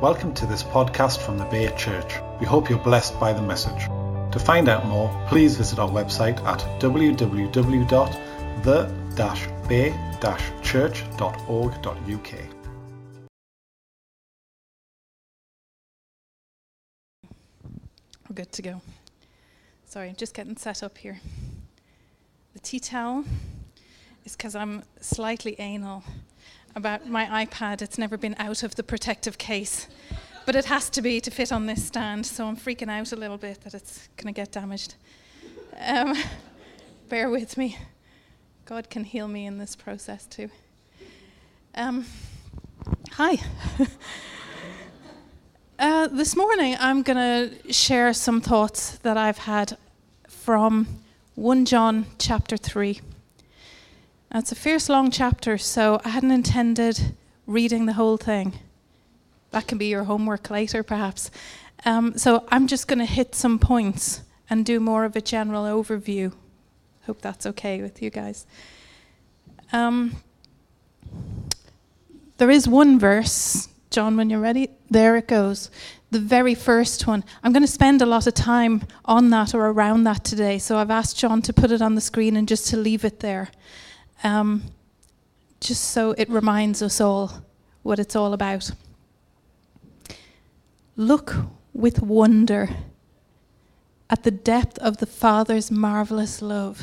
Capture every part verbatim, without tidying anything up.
Welcome to this podcast from the Bay Church. We hope you're blessed by the message. To find out more, please visit our website at w w w dot the bay dash church dot org dot u k. We're good to go. Sorry, I'm just getting set up here. The tea towel is because I'm slightly anal about my iPad. It's never been out of the protective case, but it has to be to fit on this stand, so I'm freaking out a little bit that it's going to get damaged. Um, bear with me. God can heal me in this process too. Um, hi. uh, this morning I'm going to share some thoughts that I've had from First John chapter three. Now, it's a fierce long chapter, so I hadn't intended reading the whole thing. That can be your homework later, perhaps. Um, so I'm just going to hit some points and do more of a general overview. Hope that's okay with you guys. Um, there is one verse, John, when you're ready. There it goes. The very first one. I'm going to spend a lot of time on that or around that today, so I've asked John to put it on the screen and just to leave it there. Um, just so it reminds us all what it's all about. Look with wonder at the depth of the Father's marvelous love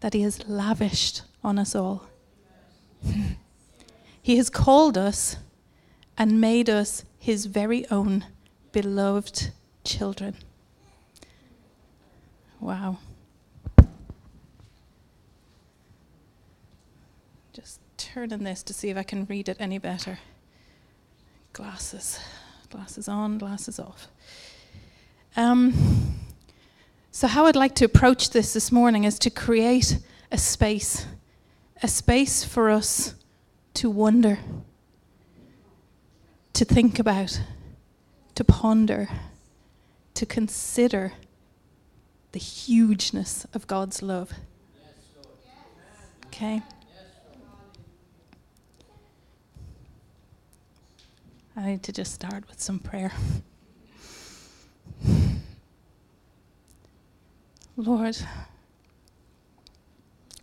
that he has lavished on us all. He has called us and made us his very own beloved children. Wow. Turning this to see if I can read it any better. Glasses. Glasses on, glasses off. Um, so how I'd like to approach this this morning is to create a space. A space for us to wonder. To think about. To ponder. To consider the hugeness of God's love. Okay. I need to just start with some prayer. Lord,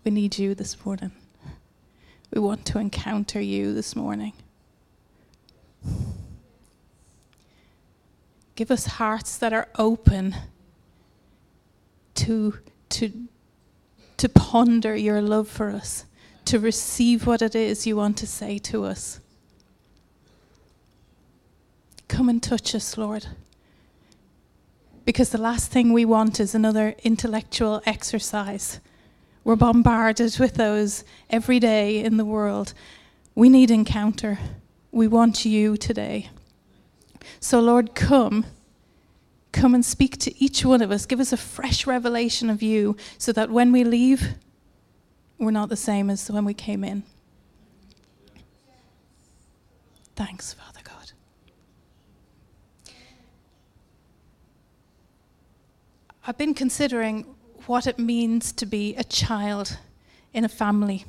we need you this morning. We want to encounter you this morning. Give us hearts that are open to, to, to ponder your love for us, to receive what it is you want to say to us. Come and touch us, Lord, because the last thing we want is another intellectual exercise. We're bombarded with those every day in the world. We need encounter. We want you today. So, Lord, come. Come and speak to each one of us. Give us a fresh revelation of you so that when we leave, we're not the same as when we came in. Thanks, Father. I've been considering what it means to be a child in a family.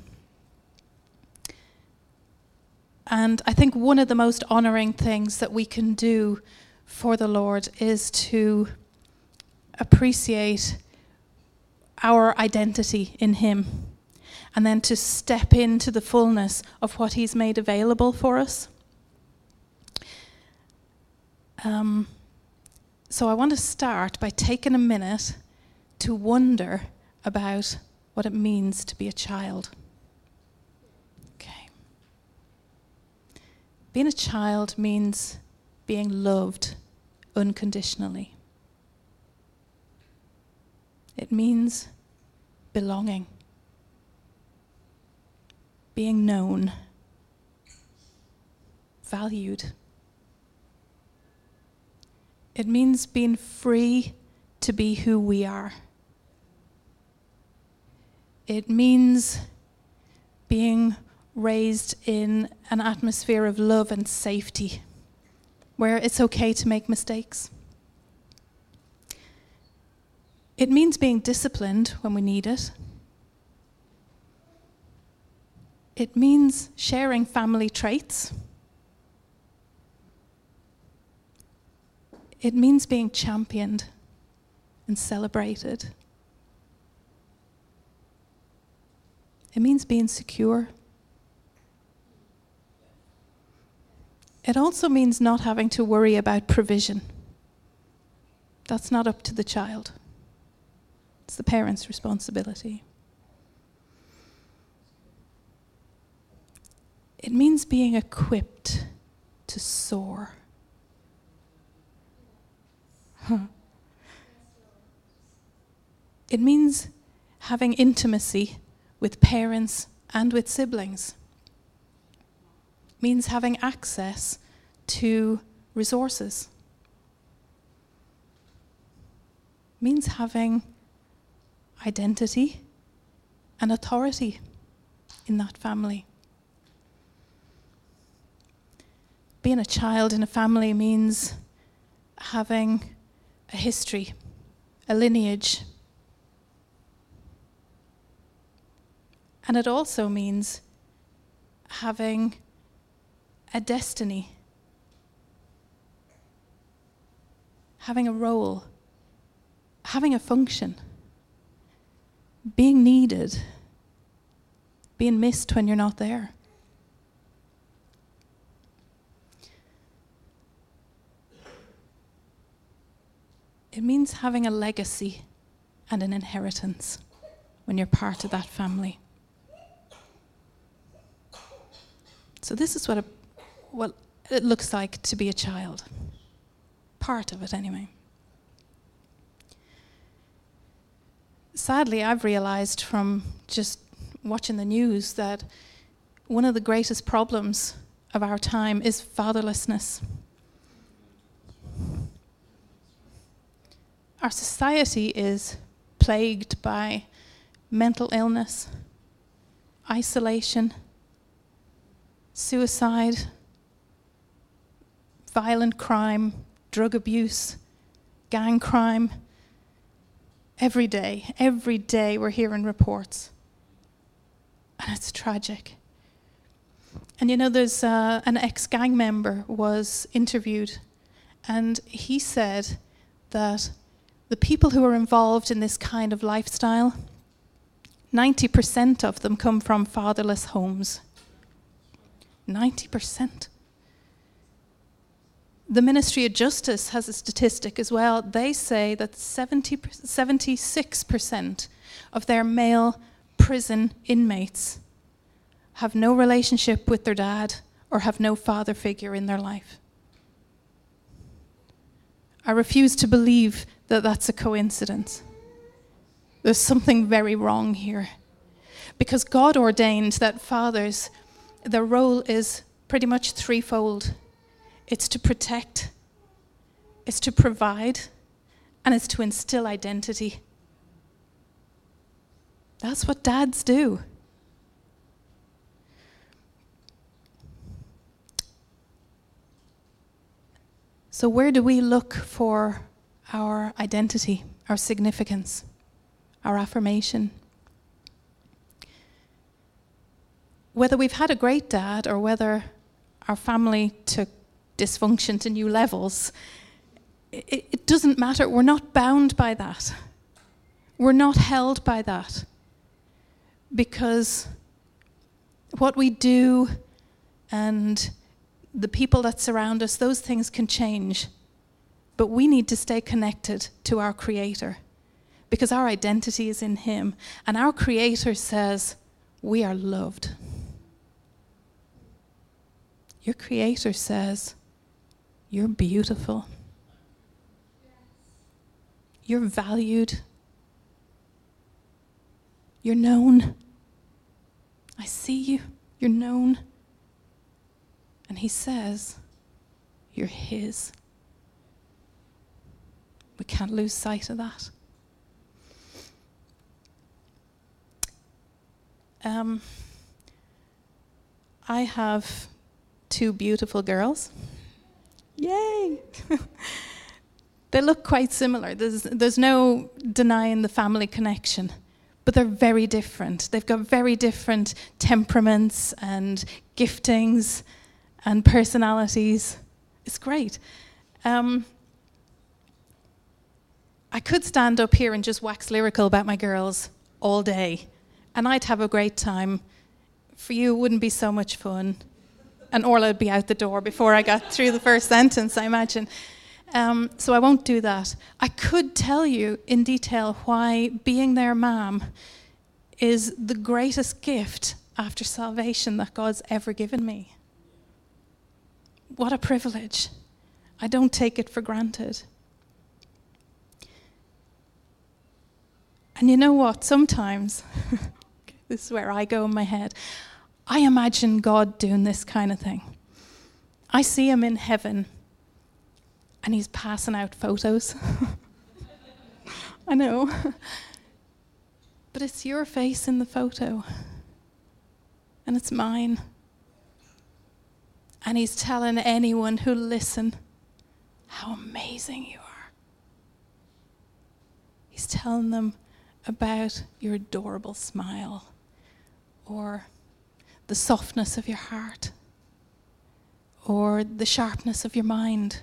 And I think one of the most honoring things that we can do for the Lord is to appreciate our identity in him and then to step into the fullness of what he's made available for us. Um. So I want to start by taking a minute to wonder about what it means to be a child. Okay. Being a child means being loved unconditionally. It means belonging, being known, valued. It means being free to be who we are. It means being raised in an atmosphere of love and safety, where it's okay to make mistakes. It means being disciplined when we need it. It means sharing family traits. It means being championed and celebrated. It means being secure. It also means not having to worry about provision. That's not up to the child. It's the parent's responsibility. It means being equipped to soar. Huh. It means having intimacy with parents and with siblings. It means having access to resources. It means having identity and authority in that family. Being a child in a family means having a history, a lineage. And it also means having a destiny, having a role, having a function, being needed, being missed when you're not there. It means having a legacy and an inheritance when you're part of that family. So this is what, a, what it looks like to be a child. Part of it, anyway. Sadly, I've realized from just watching the news that one of the greatest problems of our time is fatherlessness. Our society is plagued by mental illness, isolation, suicide, violent crime, drug abuse, gang crime. Every day, every day we're hearing reports. And it's tragic. And you know, there's uh, an ex-gang member was interviewed, and he said that the people who are involved in this kind of lifestyle, ninety percent of them come from fatherless homes. ninety percent. The Ministry of Justice has a statistic as well. They say that seventy, seventy-six percent of their male prison inmates have no relationship with their dad or have no father figure in their life. I refuse to believe that that's a coincidence. There's something very wrong here. Because God ordained that fathers, their role is pretty much threefold. It's to protect, it's to provide, and it's to instill identity. That's what dads do. So where do we look for our identity, our significance, our affirmation? Whether we've had a great dad or whether our family took dysfunction to new levels, it, it doesn't matter. We're not bound by that. We're not held by that. Because what we do and the people that surround us, those things can change. But we need to stay connected to our Creator, because our identity is in Him. And our Creator says, we are loved. Your Creator says, you're beautiful. You're valued. You're known. I see you. You're known. And He says, you're His. We can't lose sight of that. Um, I have two beautiful girls. Yay! They look quite similar. There's, there's no denying the family connection, but they're very different. They've got very different temperaments and giftings and personalities. It's great. Um, I could stand up here and just wax lyrical about my girls all day, and I'd have a great time. For you, it wouldn't be so much fun. And Orla would be out the door before I got through the first sentence, I imagine. Um, so I won't do that. I could tell you in detail why being their mom is the greatest gift after salvation that God's ever given me. What a privilege. I don't take it for granted. And you know what? Sometimes, this is where I go in my head, I imagine God doing this kind of thing. I see him in heaven, and he's passing out photos. I know. But it's your face in the photo, and it's mine. And he's telling anyone who'll listen how amazing you are. He's telling them about your adorable smile, or the softness of your heart, or the sharpness of your mind.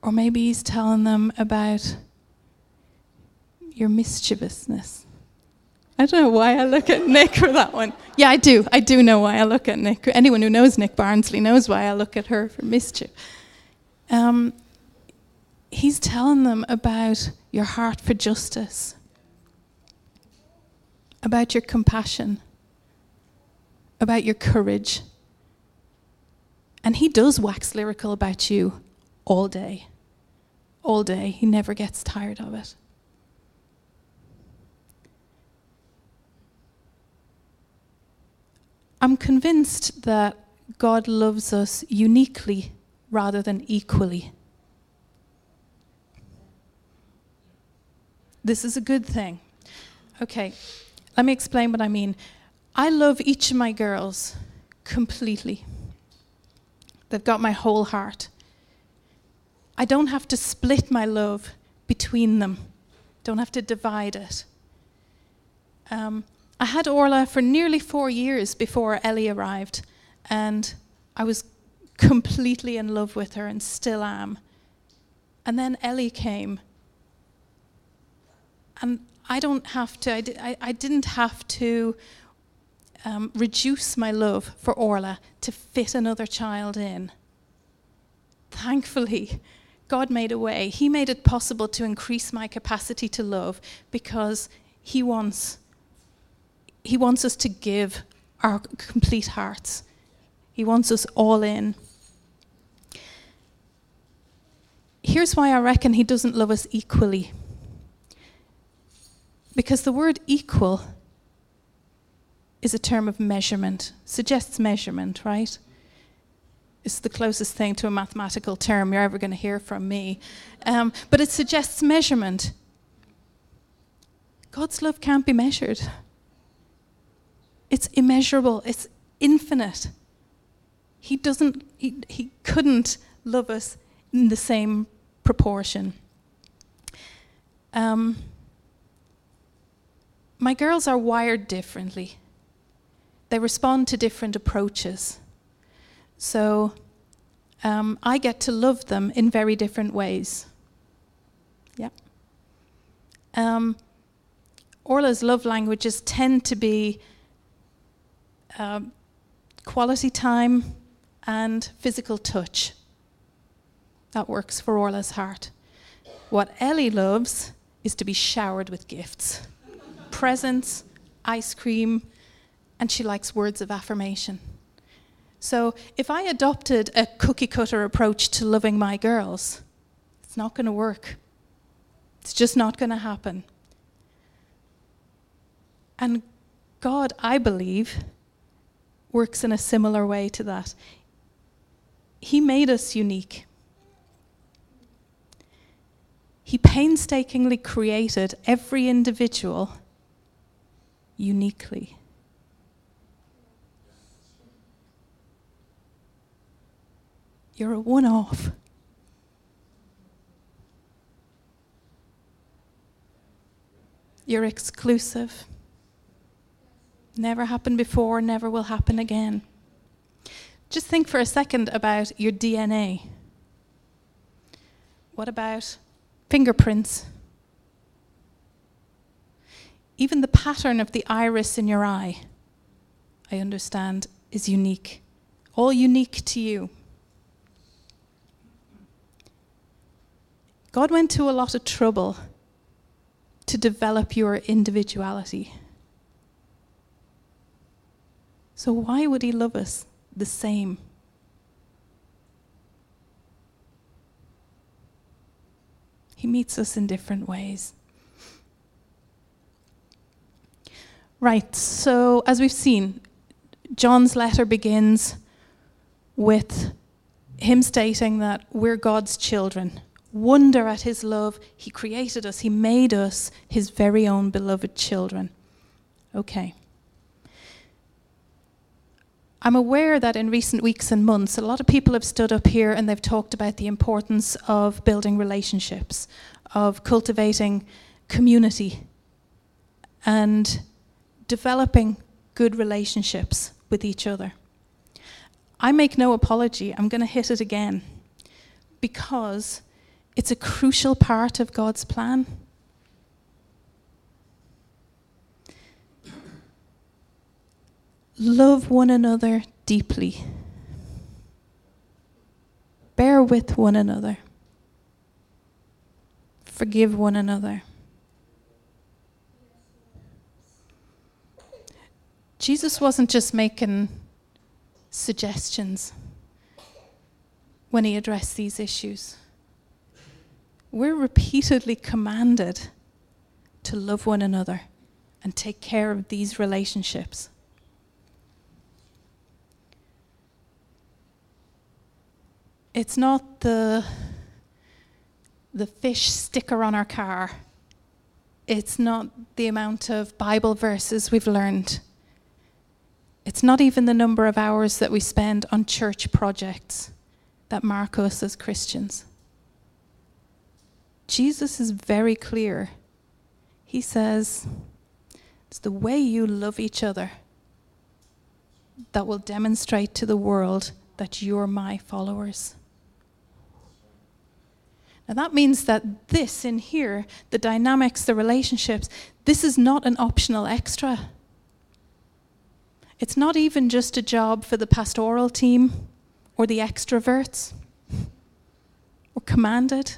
Or maybe he's telling them about your mischievousness. I don't know why I look at Nick for that one. Yeah, I do. I do know why I look at Nick. Anyone who knows Nick Barnsley knows why I look at her for mischief. Um, he's telling them about your heart for justice, about your compassion, about your courage. And he does wax lyrical about you all day. All day. He never gets tired of it. I'm convinced that God loves us uniquely rather than equally. This is a good thing. Okay, let me explain what I mean. I love each of my girls completely. They've got my whole heart. I don't have to split my love between them. Don't have to divide it. Um, I had Orla for nearly four years before Ellie arrived, and I was completely in love with her and still am. And then Ellie came, and I don't have to, I, di- I, I didn't have to um, reduce my love for Orla to fit another child in. Thankfully, God made a way. He made it possible to increase my capacity to love because he wants He wants us to give our complete hearts. He wants us all in. Here's why I reckon he doesn't love us equally. Because the word equal is a term of measurement, suggests measurement, right? It's the closest thing to a mathematical term you're ever going to hear from me. Um, but it suggests measurement. God's love can't be measured. It's immeasurable. It's infinite. He doesn't, he, he couldn't love us in the same proportion. Um, my girls are wired differently. They respond to different approaches. So um, I get to love them in very different ways. Yeah. Um, Orla's love languages tend to be Uh, quality time and physical touch. That works for Orla's heart. What Ellie loves is to be showered with gifts. Presents, ice cream, and she likes words of affirmation. So if I adopted a cookie-cutter approach to loving my girls, it's not going to work. It's just not going to happen. And God, I believe, works in a similar way to that. He made us unique. He painstakingly created every individual uniquely. You're a one-off. You're exclusive. Never happened before, never will happen again. Just think for a second about your D N A. What about fingerprints? Even the pattern of the iris in your eye, I understand, is unique. All unique to you. God went to a lot of trouble to develop your individuality. So why would he love us the same? He meets us in different ways. Right, so as we've seen, John's letter begins with him stating that we're God's children. Wonder at his love. He created us. He made us his very own beloved children. Okay. I'm aware that in recent weeks and months, a lot of people have stood up here and they've talked about the importance of building relationships, of cultivating community, and developing good relationships with each other. I make no apology. I'm going to hit it again because it's a crucial part of God's plan. Love one another deeply. Bear with one another. Forgive one another. Jesus wasn't just making suggestions when he addressed these issues. We're repeatedly commanded to love one another and take care of these relationships. It's not the, the fish sticker on our car. It's not the amount of Bible verses we've learned. It's not even the number of hours that we spend on church projects that mark us as Christians. Jesus is very clear. He says, it's the way you love each other that will demonstrate to the world that you're my followers. Now that means that this in here, the dynamics, the relationships, this is not an optional extra. It's not even just a job for the pastoral team or the extroverts. We're commanded.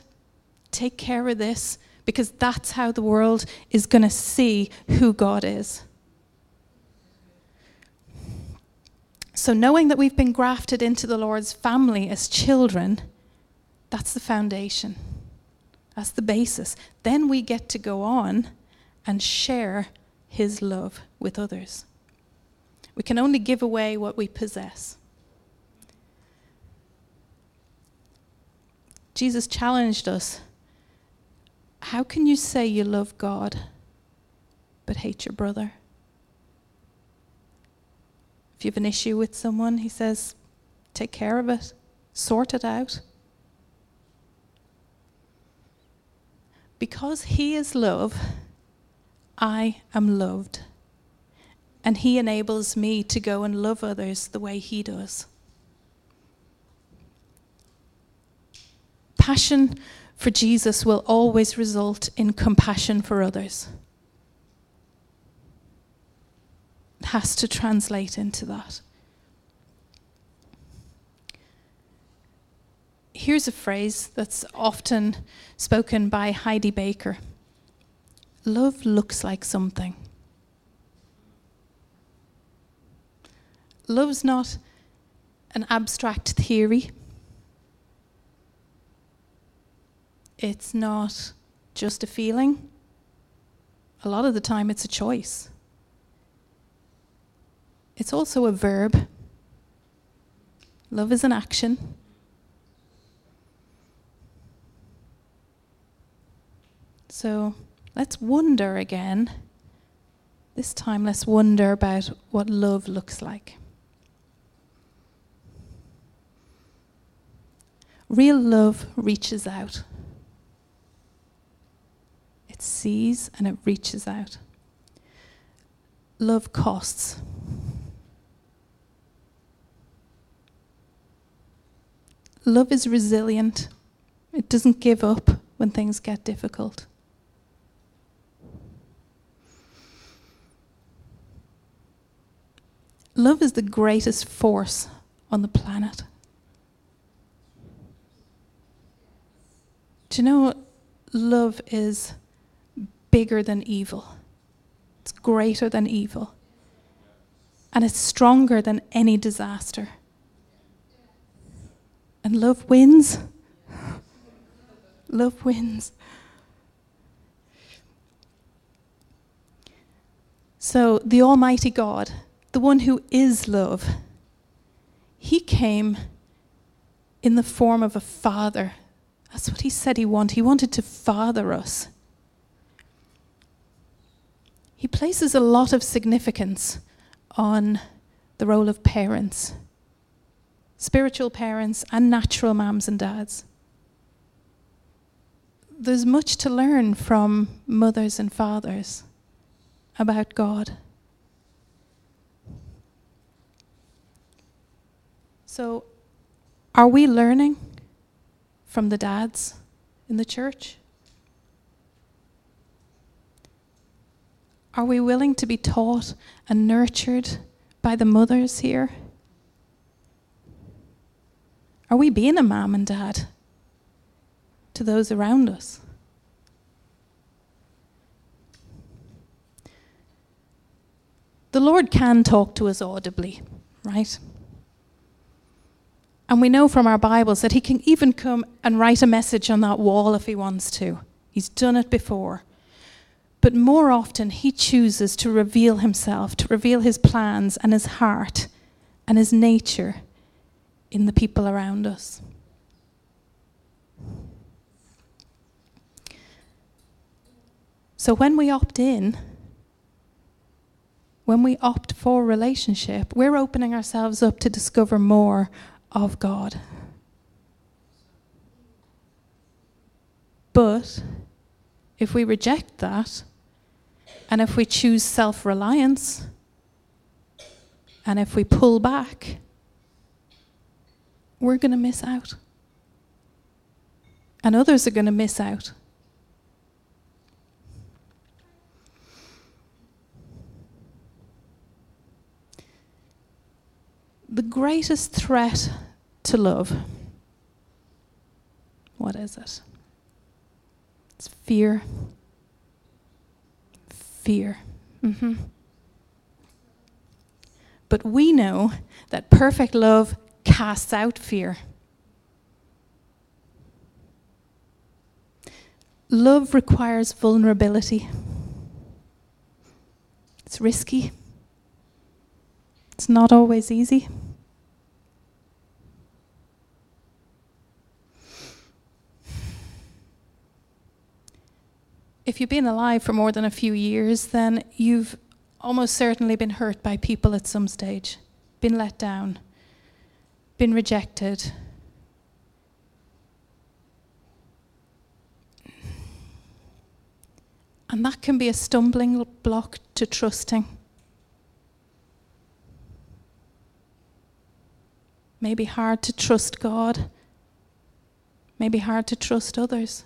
Take care of this, because that's how the world is going to see who God is. So knowing that we've been grafted into the Lord's family as children, that's the foundation. That's the basis. Then we get to go on and share his love with others. We can only give away what we possess. Jesus challenged us. How can you say you love God but hate your brother? If you have an issue with someone, he says, take care of it, sort it out. Because he is love, I am loved. And he enables me to go and love others the way he does. Passion for Jesus will always result in compassion for others. It has to translate into that. Here's a phrase that's often spoken by Heidi Baker. Love looks like something. Love's not an abstract theory. It's not just a feeling. A lot of the time it's a choice. It's also a verb. Love is an action. So let's wonder again. This time let's wonder about what love looks like. Real love reaches out. It sees and it reaches out. Love costs. Love is resilient. It doesn't give up when things get difficult. Love is the greatest force on the planet. Do you know, love is bigger than evil. It's greater than evil. And it's stronger than any disaster. And love wins. Love wins. So the Almighty God, the one who is love, he came in the form of a father. That's what he said he wanted. He wanted to father us. He places a lot of significance on the role of parents, spiritual parents and natural mums and dads. There's much to learn from mothers and fathers about God. So, are we learning from the dads in the church? Are we willing to be taught and nurtured by the mothers here? Are we being a mom and dad to those around us? The Lord can talk to us audibly, right? And we know from our Bibles that he can even come and write a message on that wall if he wants to. He's done it before. But more often, he chooses to reveal himself, to reveal his plans and his heart and his nature in the people around us. So when we opt in, when we opt for relationship, we're opening ourselves up to discover more of God. But if we reject that, and if we choose self-reliance, and if we pull back, we're going to miss out. And others are going to miss out. The greatest threat to love, what is it? It's fear. Fear. Mm-hmm. But we know that perfect love casts out fear. Love requires vulnerability. It's risky. It's not always easy. If you've been alive for more than a few years, then you've almost certainly been hurt by people at some stage, been let down, been rejected. And that can be a stumbling block to trusting. Maybe hard to trust God, maybe hard to trust others.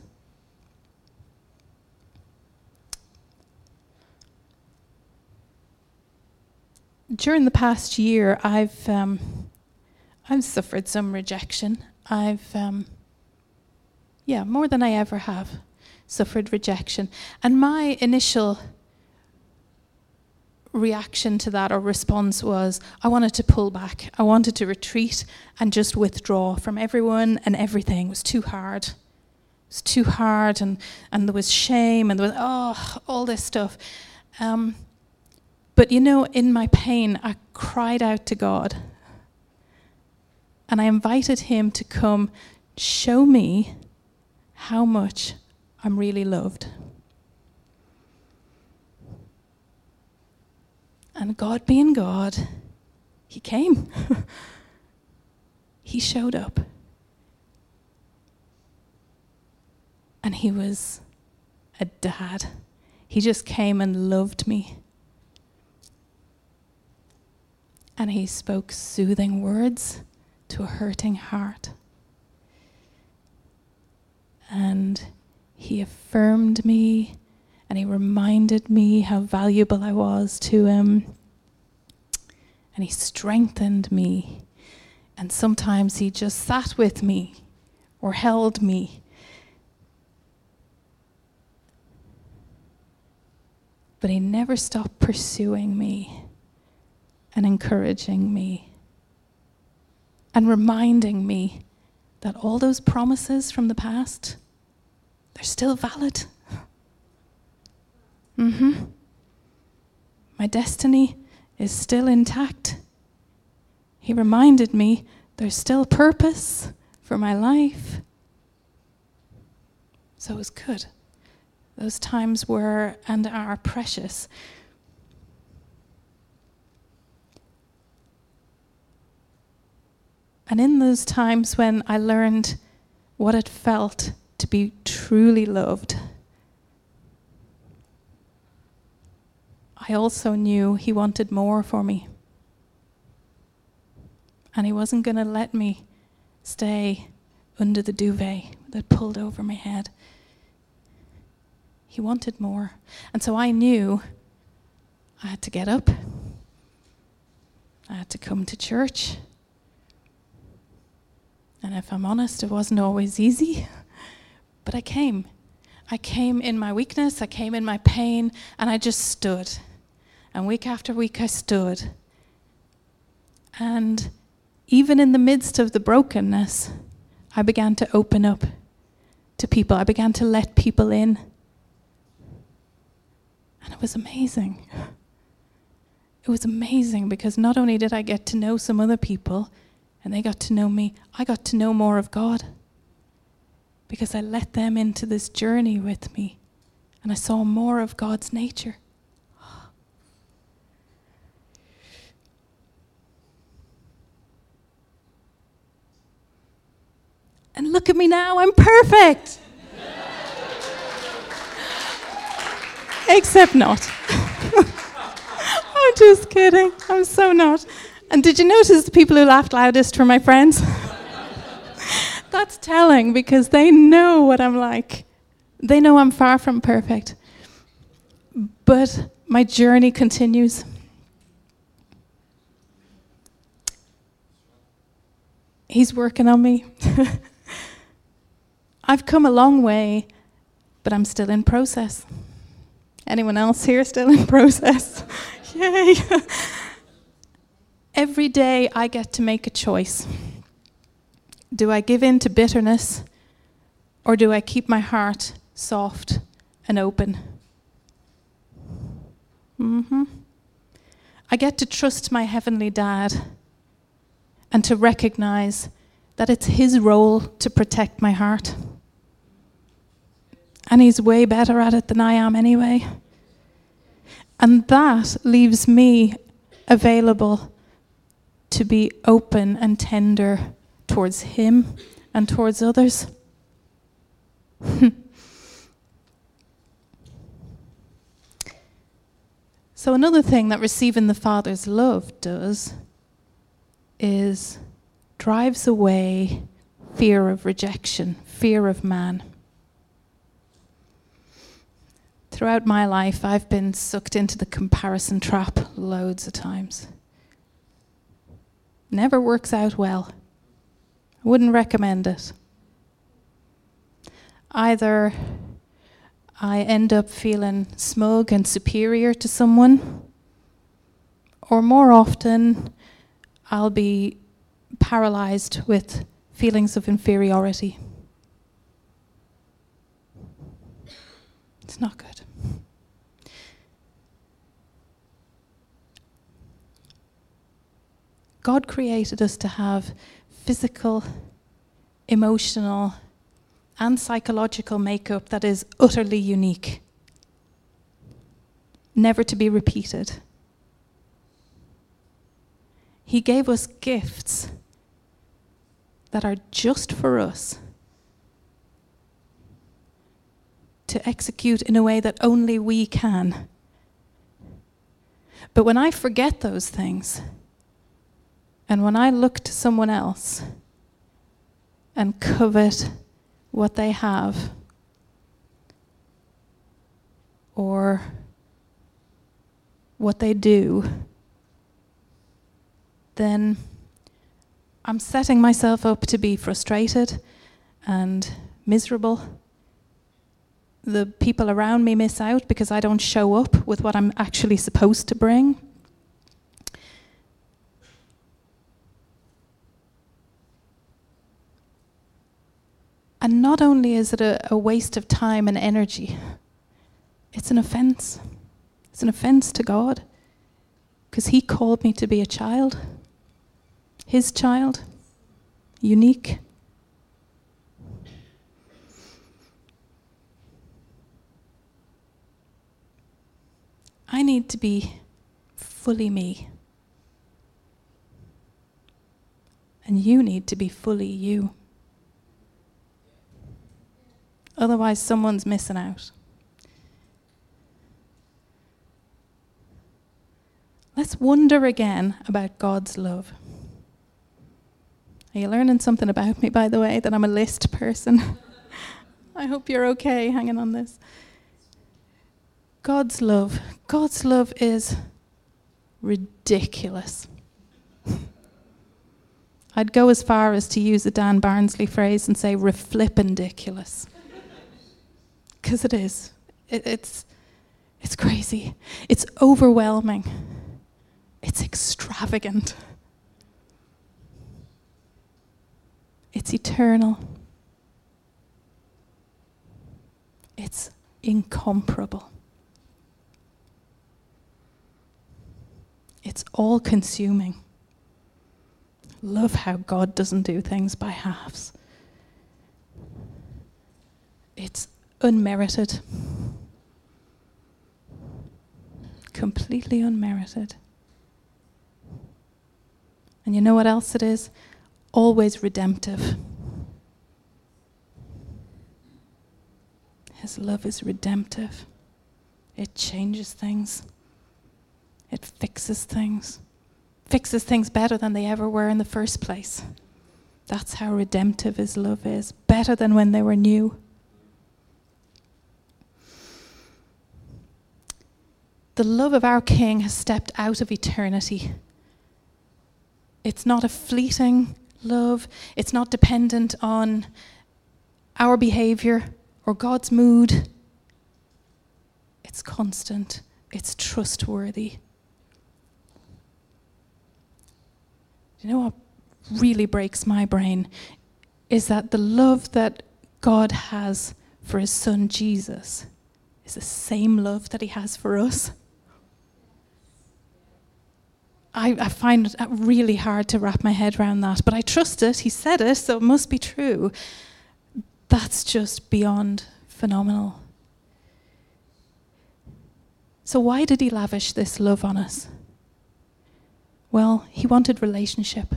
During the past year, I've um, I've suffered some rejection. I've, um, yeah, more than I ever have, suffered rejection. And my initial reaction to that or response was, I wanted to pull back. I wanted to retreat and just withdraw from everyone and everything. It was too hard. It was too hard, and, and there was shame, and there was, oh, all this stuff. Um, But you know, in my pain, I cried out to God. And I invited him to come show me how much I'm really loved. And God being God, he came. He showed up. And he was a dad. He just came and loved me. And he spoke soothing words to a hurting heart. and he affirmed me, and he reminded me how valuable I was to him, and he strengthened me. And sometimes he just sat with me or held me. But he never stopped pursuing me and encouraging me and reminding me that all those promises from the past, they're still valid. Mm-hmm. My destiny is still intact. He reminded me there's still purpose for my life. So it was good. Those times were and are precious. And in those times when I learned what it felt to be truly loved, I also knew he wanted more for me. And he wasn't going to let me stay under the duvet that pulled over my head. He wanted more. And so I knew I had to get up. I had to come to church. And if I'm honest, it wasn't always easy. But I came. I came in my weakness. I came in my pain. And I just stood. And week after week, I stood. And even in the midst of the brokenness, I began to open up to people. I began to let people in. And it was amazing. It was amazing because not only did I get to know some other people and they got to know me, I got to know more of God because I let them into this journey with me and I saw more of God's nature. And look at me now, I'm perfect. Except not. I'm just kidding. I'm so not. And did you notice the people who laughed loudest were my friends? That's telling because they know what I'm like. They know I'm far from perfect. But my journey continues. He's working on me. I've come a long way, but I'm still in process. Anyone else here still in process? Yay! Every day I get to make a choice. Do I give in to bitterness or do I keep my heart soft and open? Mm-hmm. I get to trust my Heavenly Dad and to recognize that it's His role to protect my heart. And He's way better at it than I am anyway. And that leaves me available to be open and tender towards Him and towards others. So another thing that receiving the Father's love does is drives away fear of rejection, fear of man. Throughout my life, I've been sucked into the comparison trap loads of times. Never works out well. I wouldn't recommend it. Either I end up feeling smug and superior to someone, or more often, I'll be paralyzed with feelings of inferiority. It's not good. God created us to have physical, emotional, and psychological makeup that is utterly unique, never to be repeated. He gave us gifts that are just for us to execute in a way that only we can. But when I forget those things, and when I look to someone else and covet what they have or what they do, then I'm setting myself up to be frustrated and miserable. The people around me miss out because I don't show up with what I'm actually supposed to bring. And not only is it a, a waste of time and energy, it's an offense. It's an offense to God, because He called me to be a child, His child, unique. I need to be fully me. And you need to be fully you. Otherwise, someone's missing out. Let's wonder again about God's love. Are you learning something about me, by the way, that I'm a list person? I hope you're okay hanging on this. God's love. God's love is ridiculous. I'd go as far as to use a Dan Barnsley phrase and say reflippendiculous. Because it is. It, it's, it's crazy. It's overwhelming. It's extravagant. It's eternal. It's incomparable. It's all-consuming. Love how God doesn't do things by halves. It's unmerited. Completely unmerited. And you know what else it is? Always redemptive. His love is redemptive. It changes things. It fixes things. Fixes things better than they ever were in the first place. That's how redemptive His love is. Better than when they were new. The love of our King has stepped out of eternity. It's not a fleeting love. It's not dependent on our behavior or God's mood. It's constant. It's trustworthy. You know what really breaks my brain is that the love that God has for His Son Jesus is the same love that He has for us. I, I find it really hard to wrap my head around that, but I trust it. He said it, so it must be true. That's just beyond phenomenal. So why did He lavish this love on us? Well, He wanted relationship.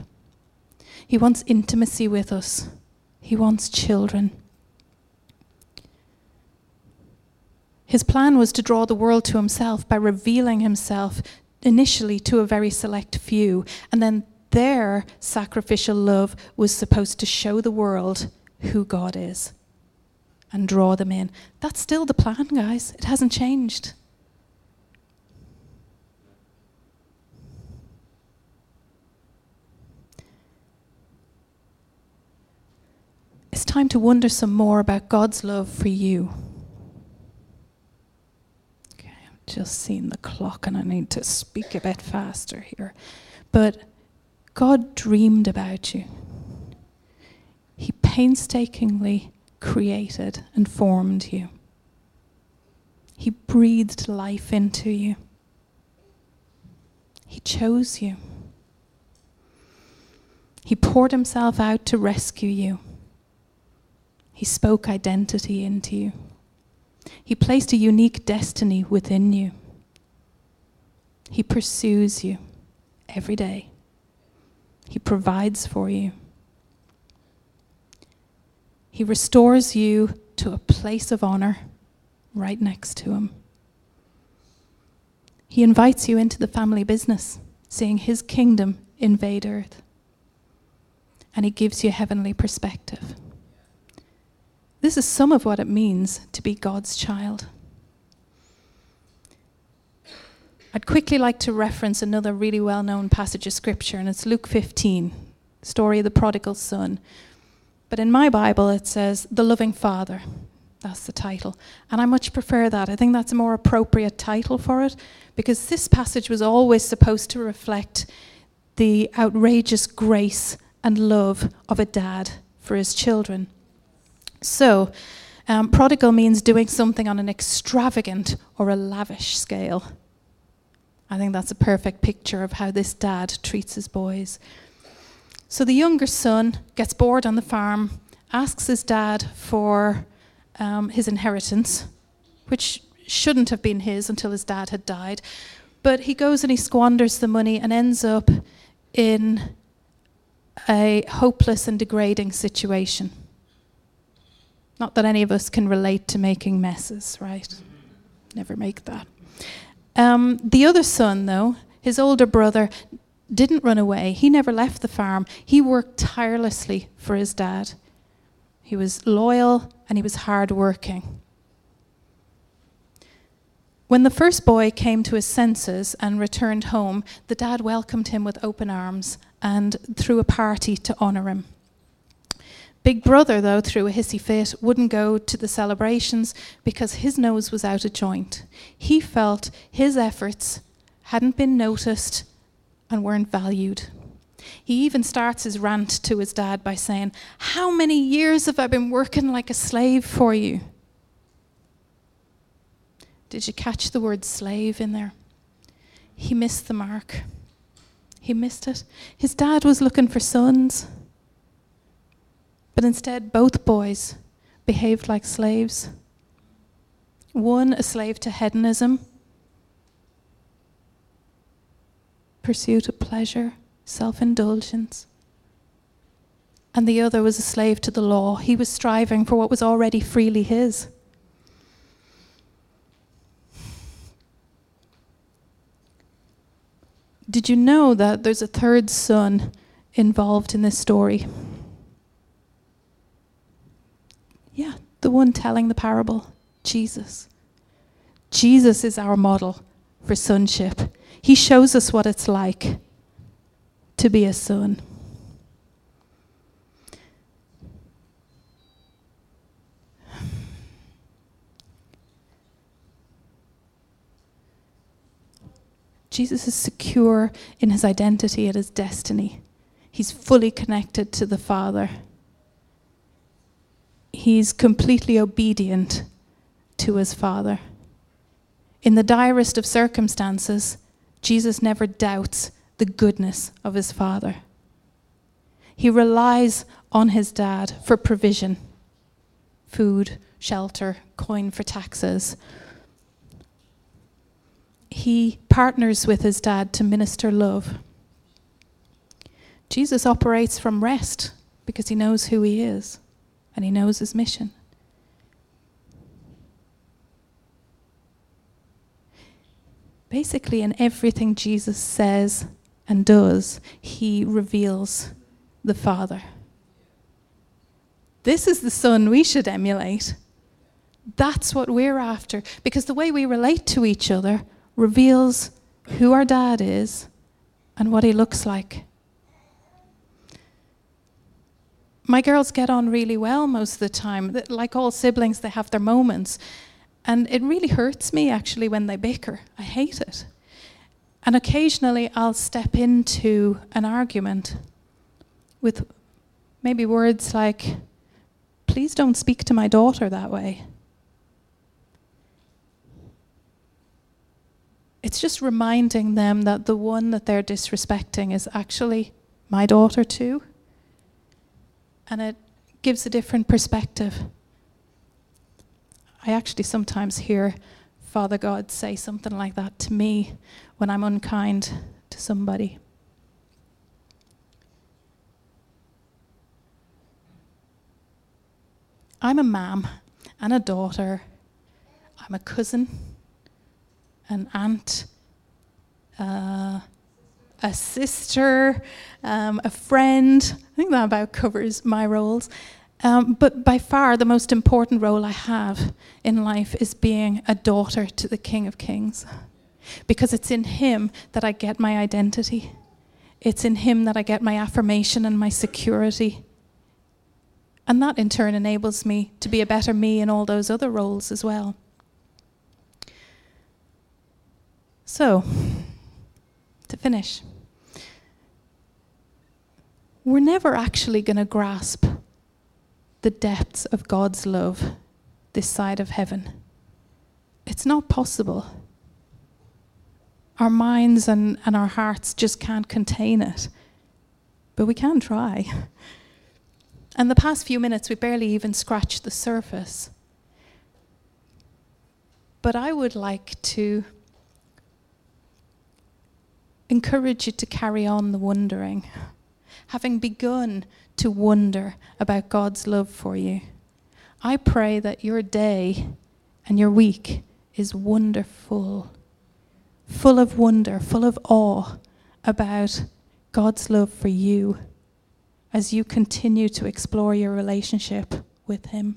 He wants intimacy with us. He wants children. His plan was to draw the world to Himself by revealing Himself initially to a very select few, and then their sacrificial love was supposed to show the world who God is and draw them in. That's still the plan, guys. It hasn't changed. It's time to wonder some more about God's love for you. Okay, I've just seen the clock and I need to speak a bit faster here. But God dreamed about you. He painstakingly created and formed you. He breathed life into you. He chose you. He poured Himself out to rescue you. He spoke identity into you. He placed a unique destiny within you. He pursues you every day. He provides for you. He restores you to a place of honor right next to Him. He invites you into the family business, seeing His kingdom invade earth. And He gives you heavenly perspective. This is some of what it means to be God's child. I'd quickly like to reference another really well-known passage of Scripture, and it's Luke fifteen, story of the prodigal son. But in my Bible, it says, The Loving Father. That's the title. And I much prefer that. I think that's a more appropriate title for it, because this passage was always supposed to reflect the outrageous grace and love of a dad for his children. So, um, prodigal means doing something on an extravagant or a lavish scale. I think that's a perfect picture of how this dad treats his boys. So the younger son gets bored on the farm, asks his dad for um, his inheritance, which shouldn't have been his until his dad had died. But he goes and he squanders the money and ends up in a hopeless and degrading situation. Not that any of us can relate to making messes, right? Never make that. Um, the other son, though, his older brother, didn't run away. He never left the farm. He worked tirelessly for his dad. He was loyal and he was hardworking. When the first boy came to his senses and returned home, the dad welcomed him with open arms and threw a party to honor him. Big brother, though, through a hissy fit, wouldn't go to the celebrations because his nose was out of joint. He felt his efforts hadn't been noticed and weren't valued. He even starts his rant to his dad by saying, "How many years have I been working like a slave for you?" Did you catch the word slave in there? He missed the mark. He missed it. His dad was looking for sons. But instead, both boys behaved like slaves. One, a slave to hedonism, pursuit of pleasure, self-indulgence. And the other was a slave to the law. He was striving for what was already freely his. Did you know that there's a third son involved in this story? Yeah, the one telling the parable, Jesus. Jesus is our model for sonship. He shows us what it's like to be a son. Jesus is secure in his identity and his destiny. He's fully connected to the Father. He's completely obedient to his Father. In the direst of circumstances, Jesus never doubts the goodness of his Father. He relies on his dad for provision, food, shelter, coin for taxes. He partners with his dad to minister love. Jesus operates from rest because he knows who he is and he knows his mission. Basically, in everything Jesus says and does, he reveals the Father. This is the Son we should emulate. That's what we're after, because the way we relate to each other reveals who our dad is and what he looks like. My girls get on really well most of the time. Like all siblings, they have their moments. And it really hurts me, actually, when they bicker. I hate it. And occasionally I'll step into an argument with maybe words like, "Please don't speak to my daughter that way." It's just reminding them that the one that they're disrespecting is actually my daughter too. And it gives a different perspective. I actually sometimes hear Father God say something like that to me when I'm unkind to somebody. I'm a mom and a daughter. I'm a cousin, an aunt, uh, a sister, um, a friend. I think that about covers my roles. Um, but by far the most important role I have in life is being a daughter to the King of Kings. Because it's in him that I get my identity. It's in him that I get my affirmation and my security. And that in turn enables me to be a better me in all those other roles as well. So, to finish, we're never actually going to grasp the depths of God's love this side of heaven. It's not possible. Our minds and, and our hearts just can't contain it. But we can try. And the past few minutes, we barely even scratched the surface. But I would like to encourage you to carry on the wondering, having begun to wonder about God's love for you. I pray that your day and your week is wonderful. Full of wonder, full of awe about God's love for you as you continue to explore your relationship with him.